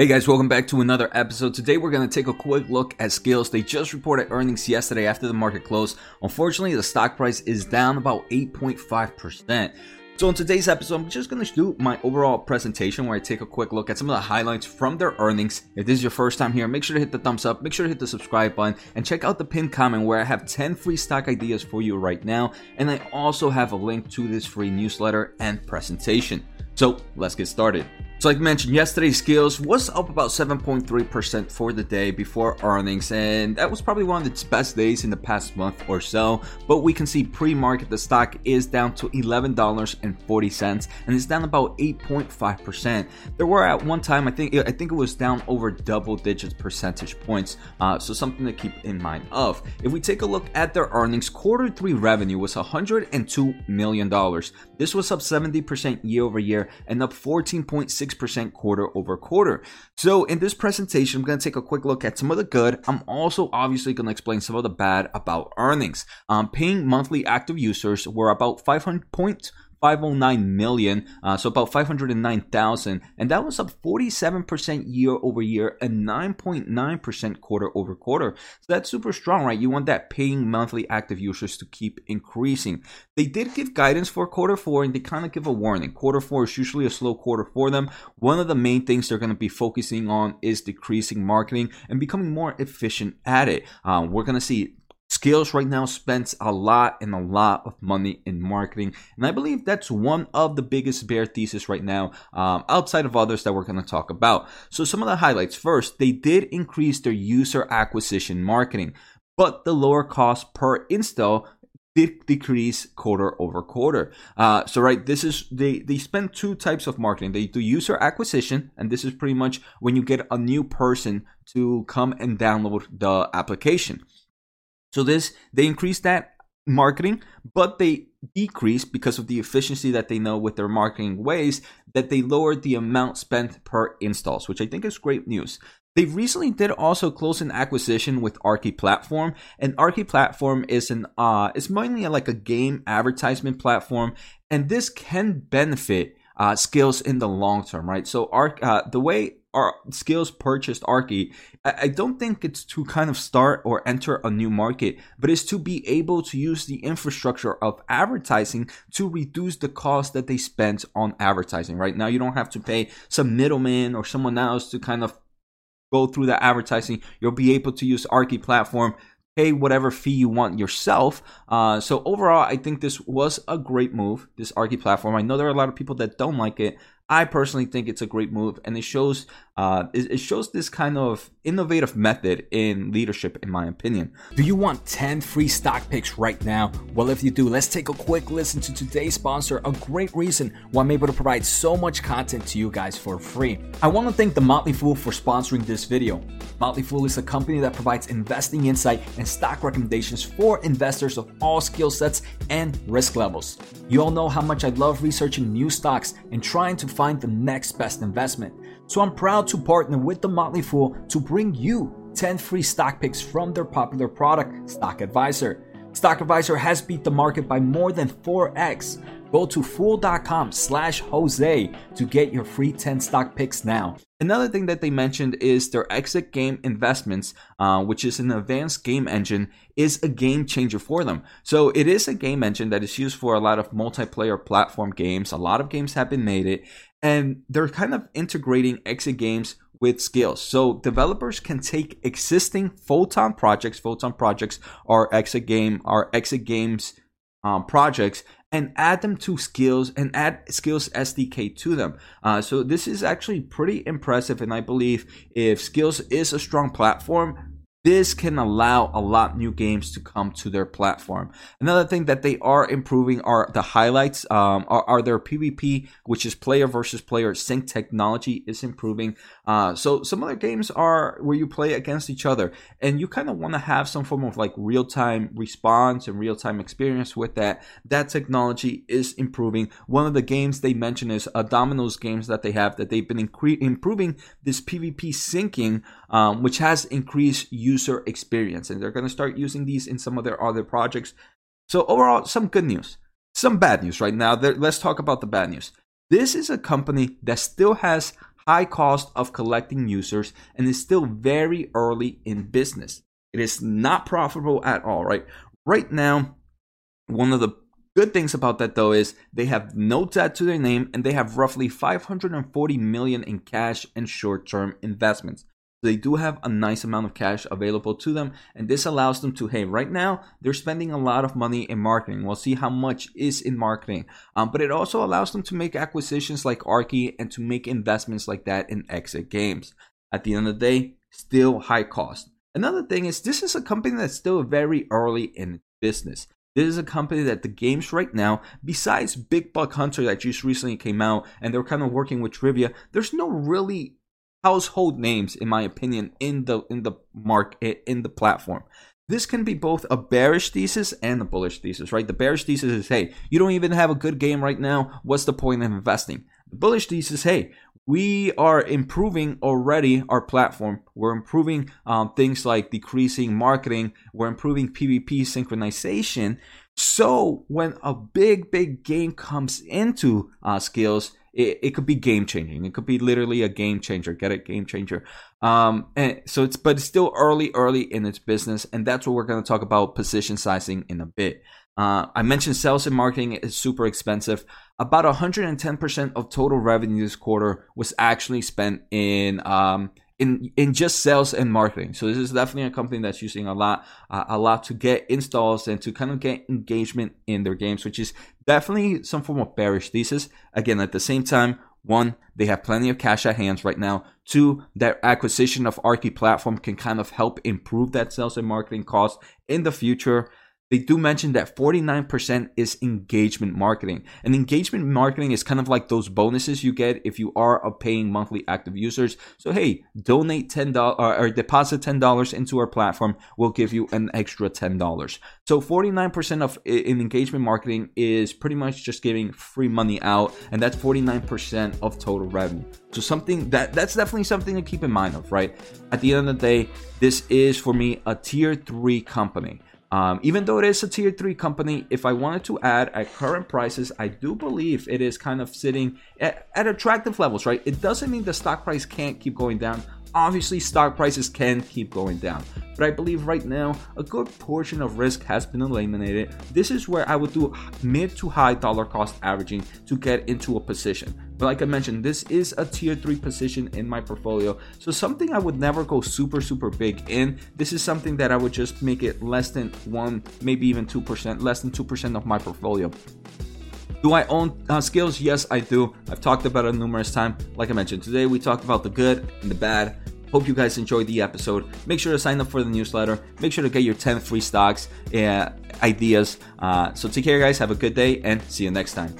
Hey guys, welcome back to another episode. Today we're going to take a quick look at Skillz. They just reported earnings yesterday after the market closed. Unfortunately, the stock price is down about 8.5%. So in today's episode, I'm just going to do my overall presentation where I take a quick look at some of the highlights from their earnings. If this is your first time here, make sure to hit the thumbs up, make sure to hit the subscribe button, and check out the pinned comment where I have 10 free stock ideas for you right now. And I also have a link to this free newsletter and presentation. So let's get started. So like mentioned yesterday, Skillz was up about 7.3% for the day before earnings, and that was probably one of its best days in the past month or so. But we can see pre-market the stock is down to $11.40, and it's down about 8.5%. There were at one time, I think it was down over double digit percentage points. So something to keep in mind of. If we take a look at their earnings, quarter three revenue was $102 million. This was up 70% year over year and up 14.6% quarter over quarter. So in this presentation, I'm going to take a quick look at some of the good. I'm also obviously going to explain some of the bad about earnings. Paying monthly active users were about 509 million, so about 509,000, and that was up 47% year over year and 9.9% quarter over quarter. So that's super strong, right? You want that paying monthly active users to keep increasing. They did give guidance for quarter four, and they kind of give a warning. Quarter four is usually a slow quarter for them. One of the main things they're going to be focusing on is decreasing marketing and becoming more efficient at it. We're going to see Skillz right now spends a lot of money in marketing, and I believe that's one of the biggest bear thesis right now, outside of others that we're going to talk about. So some of the highlights. First, they did increase their user acquisition marketing, but the lower cost per install did decrease quarter over quarter. So right, this is they spend two types of marketing. They do user acquisition, and this is pretty much when you get a new person to come and download the application. So they increased that marketing, but they decreased, because of the efficiency that they know with their marketing ways, that they lowered the amount spent per installs, which I think is great news. They recently did also close an acquisition with Aarki platform, and Aarki platform is it's mainly like a game advertisement platform, and this can benefit Skillz in the long term, right? So the way our Skillz purchased Aarki, I don't think it's to kind of start or enter a new market, but it's to be able to use the infrastructure of advertising to reduce the cost that they spent on advertising. Right now, you don't have to pay some middleman or someone else to kind of go through the advertising. You'll be able to use Aarki platform, pay whatever fee you want yourself. So overall, I think this was a great move, this Aarki platform. I know there are a lot of people that don't like it. I personally think it's a great move, and it shows this kind of innovative method in leadership, in my opinion. Do you want 10 free stock picks right now? Well, if you do, let's take a quick listen to today's sponsor, a great reason why I'm able to provide so much content to you guys for free. I want to thank The Motley Fool for sponsoring this video. Motley Fool is a company that provides investing insight and stock recommendations for investors of all skill sets and risk levels. You all know how much I love researching new stocks and trying to find the next best investment. So I'm proud to partner with The Motley Fool to bring you 10 free stock picks from their popular product, Stock Advisor. Stock Advisor has beat the market by more than 4x. Go to fool.com/Jose to get your free 10 stock picks now. Another thing that they mentioned is their Exit Game investments, which is an advanced game engine, is a game changer for them. So it is a game engine that is used for a lot of multiplayer platform games. A lot of games have been made it, and they're kind of integrating Exit Games with Skillz. So developers can take existing Photon projects. Photon projects are Exit Games projects, and add them to Skillz and add Skillz SDK to them. So this is actually pretty impressive, and I believe if Skillz is a strong platform, this can allow a lot new games to come to their platform. Another thing that they are improving are the highlights. Are their PvP, which is player versus player sync technology, is improving. So some other games are where you play against each other, and you kind of want to have some form of like real-time response and real-time experience with that. That technology is improving. One of the games they mention is Domino's games that they have, that they've been improving this PvP syncing, which has increased user experience, and they're going to start using these in some of their other projects. So overall, some good news, some bad news right now. Let's talk about the bad news. This is a company that still has high cost of collecting users, and is still very early in business. It is not profitable at all, right? Right now, one of the good things about that though is they have no debt to their name, and they have roughly $540 million in cash and short-term investments. They do have a nice amount of cash available to them, and this allows them to, hey, right now they're spending a lot of money in marketing. We'll see how much is in marketing, but it also allows them to make acquisitions like Aarki and to make investments like that in Exit Games. At the end of the day, still high cost. Another thing is this is a company that's still very early in business. This is a company that the games right now, besides Big Buck Hunter that just recently came out, and they're kind of working with Trivia, there's no really household names, in my opinion, in the market, in the platform. This can be both a bearish thesis and a bullish thesis, right? The bearish thesis is, hey, you don't even have a good game right now. What's the point of investing? The bullish thesis, hey, we are improving already our platform. We're improving things like decreasing marketing. We're improving PvP synchronization. So when a big game comes into Skillz, it could be game changing. It could be literally a game changer. Get it? Game changer. And so but it's still early in its business, and that's what we're going to talk about position sizing in a bit. I mentioned sales and marketing is super expensive. About 110% of total revenue this quarter was actually spent in just sales and marketing. So this is definitely a company that's using a lot to get installs and to kind of get engagement in their games, which is definitely some form of bearish thesis. Again, at the same time, one, they have plenty of cash at hands right now. Two, their acquisition of Aarki platform can kind of help improve that sales and marketing cost in the future. They do mention that 49% is engagement marketing. And engagement marketing is kind of like those bonuses you get if you are a paying monthly active users. So hey, donate $10 or deposit $10 into our platform. We'll give you an extra $10. So 49% of in engagement marketing is pretty much just giving free money out. And that's 49% of total revenue. So something that's definitely something to keep in mind of, right? At the end of the day, this is for me a tier 3 company. Even though it is a tier 3 company, if I wanted to add at current prices, I do believe it is kind of sitting at attractive levels, right? It doesn't mean the stock price can't keep going down. Obviously, stock prices can keep going down, but I believe right now a good portion of risk has been eliminated. This is where I would do mid to high dollar cost averaging to get into a position. But like I mentioned, this is a tier 3 position in my portfolio, so something I would never go super big in. This is something that I would just make it less than 1%, maybe even 2%, less than 2% of my portfolio. Do I own Skillz? Yes, I do. I've talked about it numerous times. Like I mentioned, today we talked about the good and the bad. Hope you guys enjoyed the episode. Make sure to sign up for the newsletter. Make sure to get your 10 free stocks ideas. So take care, guys. Have a good day, and see you next time.